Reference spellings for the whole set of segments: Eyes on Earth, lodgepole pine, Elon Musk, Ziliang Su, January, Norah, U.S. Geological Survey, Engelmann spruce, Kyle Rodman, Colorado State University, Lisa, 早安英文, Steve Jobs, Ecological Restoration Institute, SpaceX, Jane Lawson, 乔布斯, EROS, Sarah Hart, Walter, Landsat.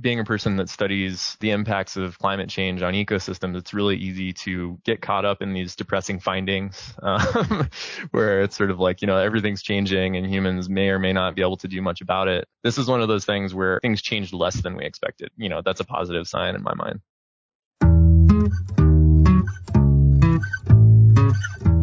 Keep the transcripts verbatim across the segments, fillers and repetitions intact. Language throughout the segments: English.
being a person that studies the impacts of climate change on ecosystems, it's really easy to get caught up in these depressing findings um, where it's sort of like, you know, everything's changing and humans may or may not be able to do much about it. This is one of those things where things changed less than we expected. You know, that's a positive sign in my mind.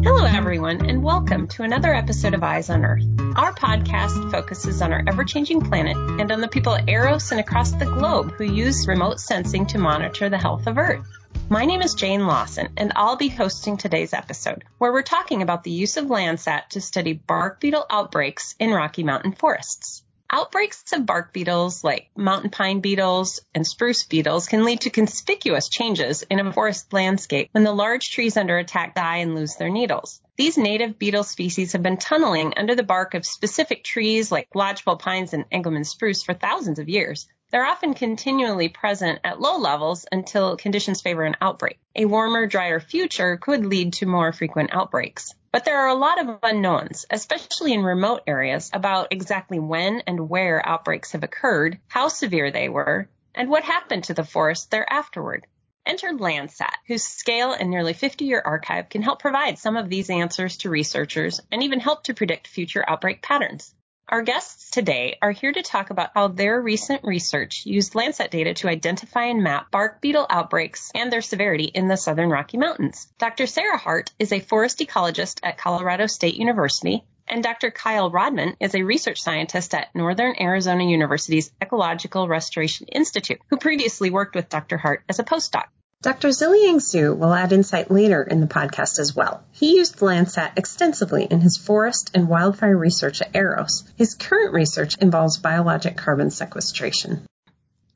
Hello, everyone, and welcome to another episode of Eyes on Earth. Our podcast focuses on our ever-changing planet and on the people at EROS and across the globe who use remote sensing to monitor the health of Earth. My name is Jane Lawson, and I'll be hosting today's episode, where we're talking about the use of Landsat to study bark beetle outbreaks in Rocky Mountain forests. Outbreaks of bark beetles like mountain pine beetles and spruce beetles can lead to conspicuous changes in a forest landscape when the large trees under attack die and lose their needles. These native beetle species have been tunneling under the bark of specific trees like lodgepole pines and Engelmann spruce for thousands of years. They're often continually present at low levels until conditions favor an outbreak. A warmer, drier future could lead to more frequent outbreaks. But there are a lot of unknowns, especially in remote areas, about exactly when and where outbreaks have occurred, how severe they were, and what happened to the forest thereafterward. Enter Landsat, whose scale and nearly fifty-year archive can help provide some of these answers to researchers and even help to predict future outbreak patterns. Our guests today are here to talk about how their recent research used Landsat data to identify and map bark beetle outbreaks and their severity in the southern Rocky Mountains. Doctor Sarah Hart is a forest ecologist at Colorado State University, and Doctor Kyle Rodman is a research scientist at Northern Arizona University's Ecological Restoration Institute, who previously worked with Doctor Hart as a postdoc. Doctor Ziliang Su will add insight later in the podcast as well. He used Landsat extensively in his forest and wildfire research at EROS. His current research involves biologic carbon sequestration.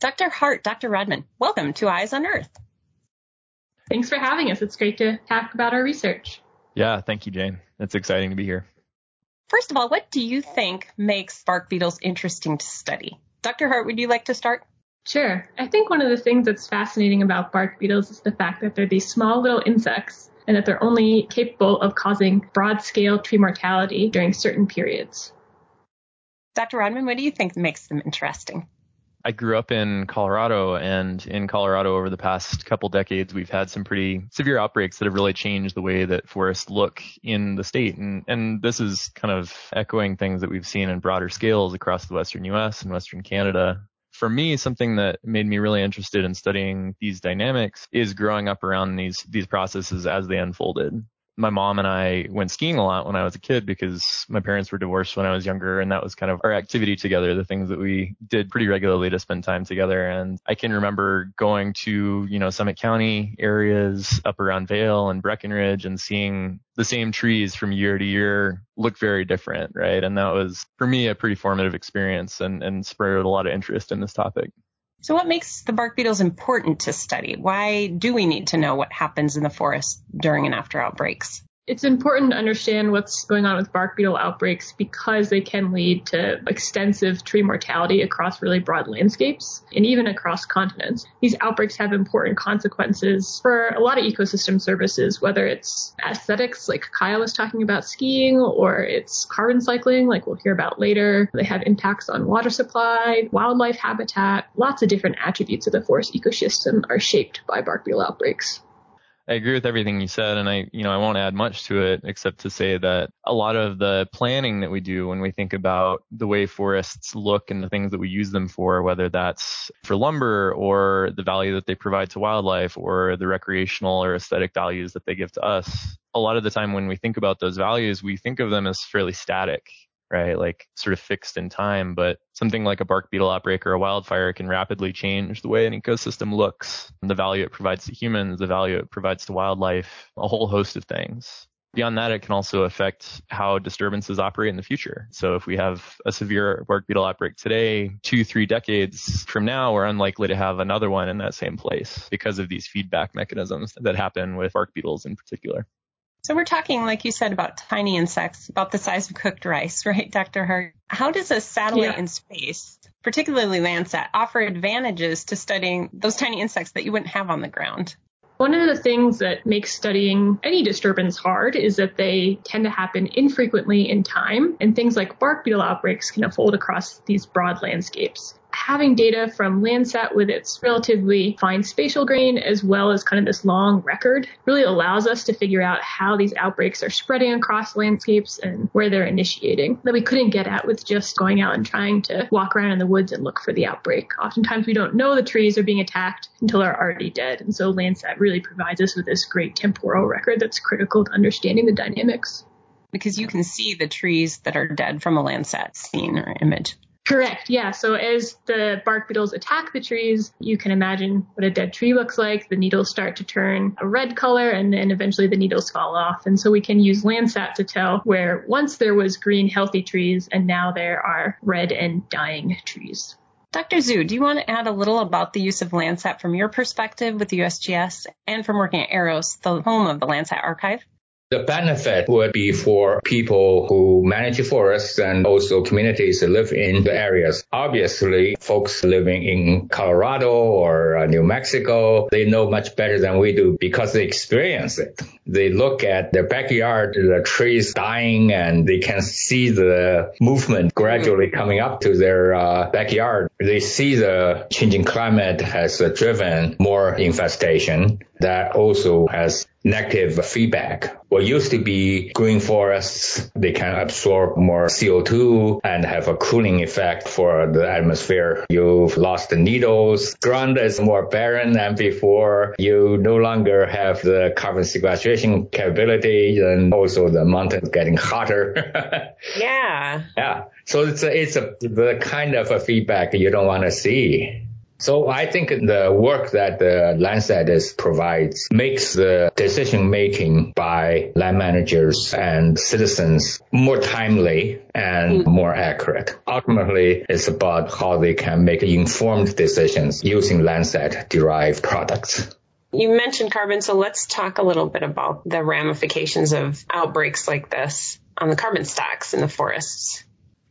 Doctor Hart, Doctor Rodman, welcome to Eyes on Earth. Thanks for having us. It's great to talk about our research. Yeah, thank you, Jane. It's exciting to be here. First of all, what do you think makes bark beetles interesting to study? Doctor Hart, would you like to start? Sure. I think one of the things that's fascinating about bark beetles is the fact that they're these small little insects and that they're only capable of causing broad-scale tree mortality during certain periods. Doctor Rodman, what do you think makes them interesting? I grew up in Colorado, and in Colorado over the past couple decades, we've had some pretty severe outbreaks that have really changed the way that forests look in the state. And, and this is kind of echoing things that we've seen in broader scales across the Western U S and Western Canada. For me, something that made me really interested in studying these dynamics is growing up around these these processes as they unfolded. My mom and I went skiing a lot when I was a kid because my parents were divorced when I was younger, and that was kind of our activity together, the things that we did pretty regularly to spend time together. And I can remember going to, you know, Summit County areas up around Vail and Breckenridge and seeing the same trees from year to year look very different, right? And that was, for me, a pretty formative experience and, and spurred a lot of interest in this topic. So what makes the bark beetles important to study? Why do we need to know what happens in the forest during and after outbreaks? It's important to understand what's going on with bark beetle outbreaks because they can lead to extensive tree mortality across really broad landscapes and even across continents. These outbreaks have important consequences for a lot of ecosystem services, whether it's aesthetics, like Kyle was talking about skiing, or it's carbon cycling, like we'll hear about later. They have impacts on water supply, wildlife habitat. Lots of different attributes of the forest ecosystem are shaped by bark beetle outbreaks. I agree with everything you said, and I, you know, I won't add much to it except to say that a lot of the planning that we do when we think about the way forests look and the things that we use them for, whether that's for lumber or the value that they provide to wildlife or the recreational or aesthetic values that they give to us, a lot of the time when we think about those values, we think of them as fairly static, right? Like sort of fixed in time, but something like a bark beetle outbreak or a wildfire can rapidly change the way an ecosystem looks, the value it provides to humans, the value it provides to wildlife, a whole host of things. Beyond that, it can also affect how disturbances operate in the future. So if we have a severe bark beetle outbreak today, two, three decades from now, we're unlikely to have another one in that same place because of these feedback mechanisms that happen with bark beetles in particular. So we're talking, like you said, about tiny insects, about the size of cooked rice, right, Doctor Hart? How does a satellite yeah. in space, particularly Landsat, offer advantages to studying those tiny insects that you wouldn't have on the ground? One of the things that makes studying any disturbance hard is that they tend to happen infrequently in time, and things like bark beetle outbreaks can unfold across these broad landscapes. having data from Landsat with its relatively fine spatial grain, as well as kind of this long record, really allows us to figure out how these outbreaks are spreading across landscapes and where they're initiating, that we couldn't get at with just going out and trying to walk around in the woods and look for the outbreak. Oftentimes we don't know the trees are being attacked until they're already dead. And so Landsat really provides us with this great temporal record that's critical to understanding the dynamics. Because you can see the trees that are dead from a Landsat scene or image. Correct. Yeah. So as the bark beetles attack the trees, you can imagine what a dead tree looks like. The needles start to turn a red color and then eventually the needles fall off. And so we can use Landsat to tell where once there was green, healthy trees and now there are red and dying trees. Doctor Zhu, do you want to add a little about the use of Landsat from your perspective with the U S G S and from working at EROS, the home of the Landsat archive? The benefit would be for people who manage forests and also communities that live in the areas. Obviously, folks living in Colorado or New Mexico, they know much better than we do because they experience it. They look at their backyard, the trees dying, and they can see the movement gradually coming up to their uh, backyard. They see the changing climate has uh, driven more infestation. That also has negative feedback. What used to be green forests, they can absorb more C O two and have a cooling effect for the atmosphere. You've lost the needles. Ground is more barren than before. You no longer have the carbon sequestration capability, and also the mountains getting hotter. Yeah. Yeah. So it's a, it's a, the kind of a feedback you don't want to see. So I think the work that the Landsat is provides makes the decision making by land managers and citizens more timely and more accurate. Ultimately, it's about how they can make informed decisions using Landsat derived products. You mentioned carbon, so let's talk a little bit about the ramifications of outbreaks like this on the carbon stocks in the forests.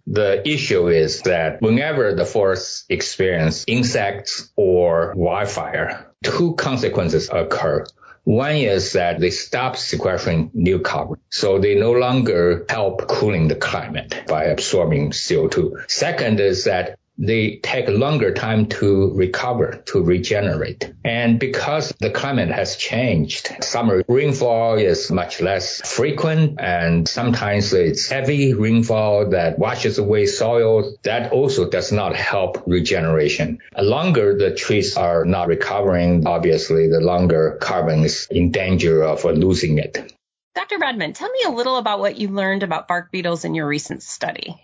The issue is that whenever the forests experience insects or wildfire, two consequences occur. One is that they stop sequestering new carbon, so they no longer help cooling the climate by absorbing C O two. Second is that they take longer time to recover, to regenerate. And because the climate has changed, summer rainfall is much less frequent, and sometimes it's heavy rainfall that washes away soil. That also does not help regeneration. The longer the trees are not recovering, obviously, the longer carbon is in danger of losing it. Doctor Rodman, tell me a little about what you learned about bark beetles in your recent study.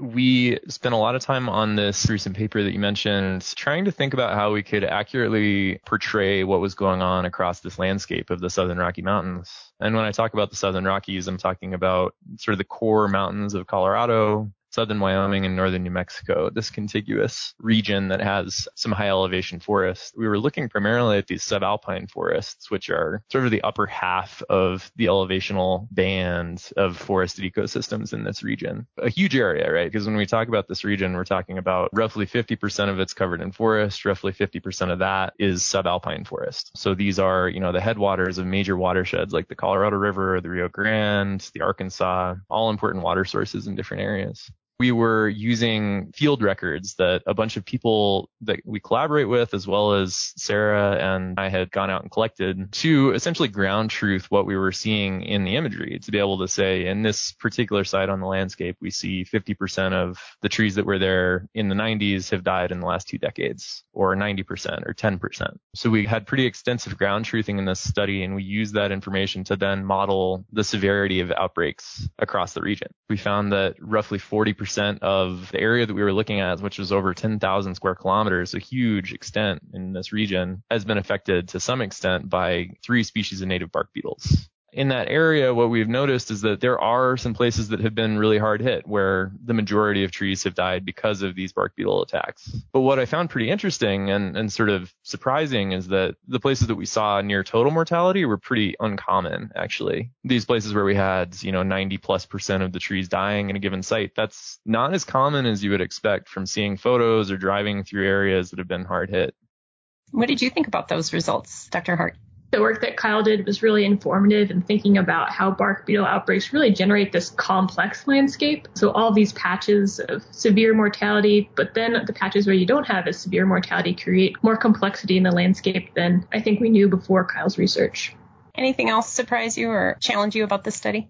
We spent a lot of time on this recent paper that you mentioned, trying to think about how we could accurately portray what was going on across this landscape of the Southern Rocky Mountains. And when I talk about the Southern Rockies, I'm talking about sort of the core mountains of Colorado, Southern Wyoming, and Northern New Mexico, this contiguous region that has some high elevation forests. We were looking primarily at these subalpine forests, which are sort of the upper half of the elevational band of forested ecosystems in this region. A huge area, right? Because when we talk about this region, we're talking about roughly fifty percent of it's covered in forest, roughly fifty percent of that is subalpine forest. So these are, you know, the headwaters of major watersheds like the Colorado River, the Rio Grande, the Arkansas, all important water sources in different areas. We were using field records that a bunch of people that we collaborate with, as well as Sarah and I, had gone out and collected to essentially ground truth what we were seeing in the imagery, to be able to say, in this particular site on the landscape, we see fifty percent of the trees that were there in the nineties have died in the last two decades, or ninety percent or ten percent. So we had pretty extensive ground truthing in this study, and we used that information to then model the severity of outbreaks across the region. We found that roughly forty percent of the area that we were looking at, which was over ten thousand square kilometers, a huge extent in this region, has been affected to some extent by three species of native bark beetles. In that area, what we've noticed is that there are some places that have been really hard hit, where the majority of trees have died because of these bark beetle attacks. But what I found pretty interesting and, and sort of surprising is that the places that we saw near total mortality were pretty uncommon, actually. These places where we had, you know, ninety plus percent of the trees dying in a given site, that's not as common as you would expect from seeing photos or driving through areas that have been hard hit. What did you think about those results, Doctor Hart? the work that Kyle did was really informative in thinking about how bark beetle outbreaks really generate this complex landscape. So all these patches of severe mortality, but then the patches where you don't have as severe mortality create more complexity in the landscape than I think we knew before Kyle's research. Anything else surprise you or challenge you about this study?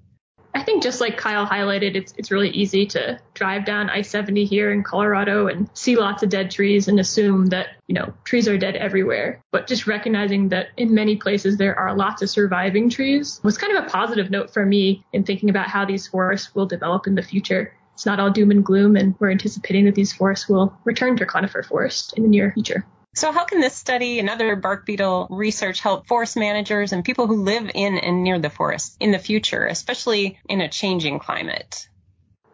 I think just like Kyle highlighted, it's it's really easy to drive down I seventy here in Colorado and see lots of dead trees and assume that, you know, trees are dead everywhere. But just recognizing that in many places there are lots of surviving trees was kind of a positive note for me in thinking about how these forests will develop in the future. It's not all doom and gloom, and we're anticipating that these forests will return to conifer forest in the near future. So how can this study and other bark beetle research help forest managers and people who live in and near the forest in the future, especially in a changing climate?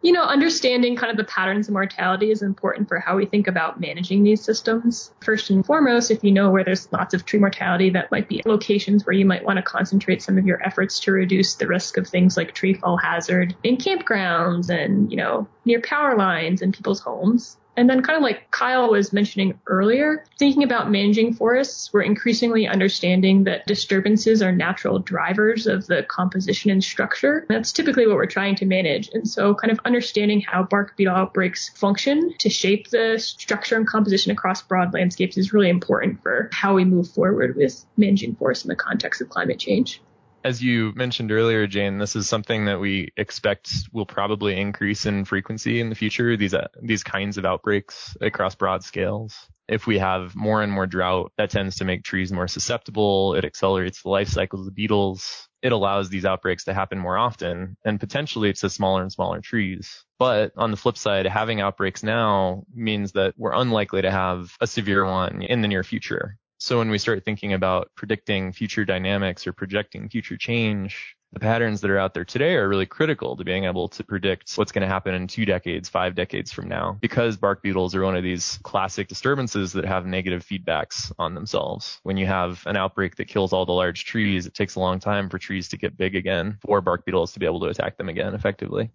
You know, understanding kind of the patterns of mortality is important for how we think about managing these systems. First and foremost, if you know where there's lots of tree mortality, that might be locations where you might want to concentrate some of your efforts to reduce the risk of things like tree fall hazard in campgrounds and, you know, near power lines and people's homes. And then kind of like Kyle was mentioning earlier, thinking about managing forests, we're increasingly understanding that disturbances are natural drivers of the composition and structure. That's typically what we're trying to manage. And so kind of understanding how bark beetle outbreaks function to shape the structure and composition across broad landscapes is really important for how we move forward with managing forests in the context of climate change. As you mentioned earlier, Jane, this is something that we expect will probably increase in frequency in the future, these uh, these kinds of outbreaks across broad scales. If we have more and more drought, that tends to make trees more susceptible. It accelerates the life cycles of beetles. It allows these outbreaks to happen more often, and potentially it's to smaller and smaller trees. But on the flip side, having outbreaks now means that we're unlikely to have a severe one in the near future. So when we start thinking about predicting future dynamics or projecting future change, the patterns that are out there today are really critical to being able to predict what's going to happen in two decades, five decades from now, because bark beetles are one of these classic disturbances that have negative feedbacks on themselves. When you have an outbreak that kills all the large trees, it takes a long time for trees to get big again, for bark beetles to be able to attack them again effectively.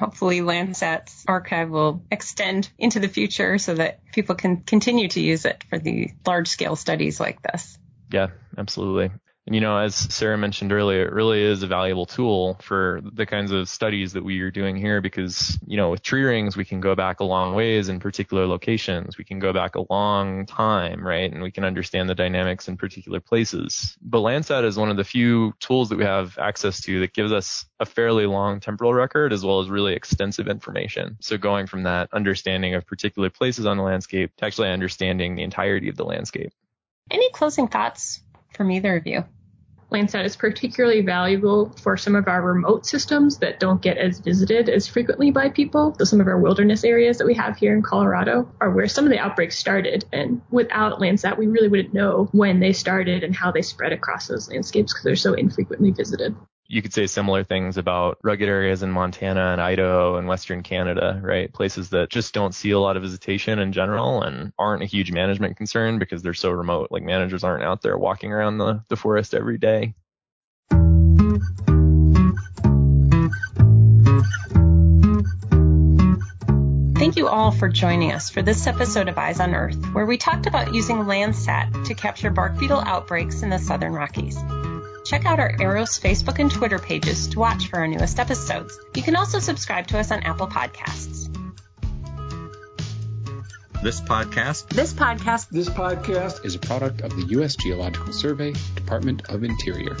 Hopefully Landsat's archive will extend into the future so that people can continue to use it for the large-scale studies like this. Yeah, absolutely. And, you know, as Sarah mentioned earlier, it really is a valuable tool for the kinds of studies that we are doing here because, you know, with tree rings, we can go back a long ways in particular locations. We can go back a long time, right? And we can understand the dynamics in particular places. But Landsat is one of the few tools that we have access to that gives us a fairly long temporal record as well as really extensive information. So going from that understanding of particular places on the landscape to actually understanding the entirety of the landscape. Any closing thoughts from either of you? Landsat is particularly valuable for some of our remote systems that don't get as visited as frequently by people. So some of our wilderness areas that we have here in Colorado are where some of the outbreaks started. And without Landsat, we really wouldn't know when they started and how they spread across those landscapes because they're so infrequently visited. You could say similar things about rugged areas in Montana and Idaho and Western Canada, right? Places that just don't see a lot of visitation in general and aren't a huge management concern because they're so remote. Like managers aren't out there walking around the, the forest every day. Thank you all for joining us for this episode of Eyes on Earth, where we talked about using Landsat to capture bark beetle outbreaks in the Southern Rockies. Check out our EROS Facebook and Twitter pages to watch for our newest episodes. You can also subscribe to us on Apple Podcasts. This podcast, this podcast, this podcast is a product of the U S Geological Survey, Department of Interior.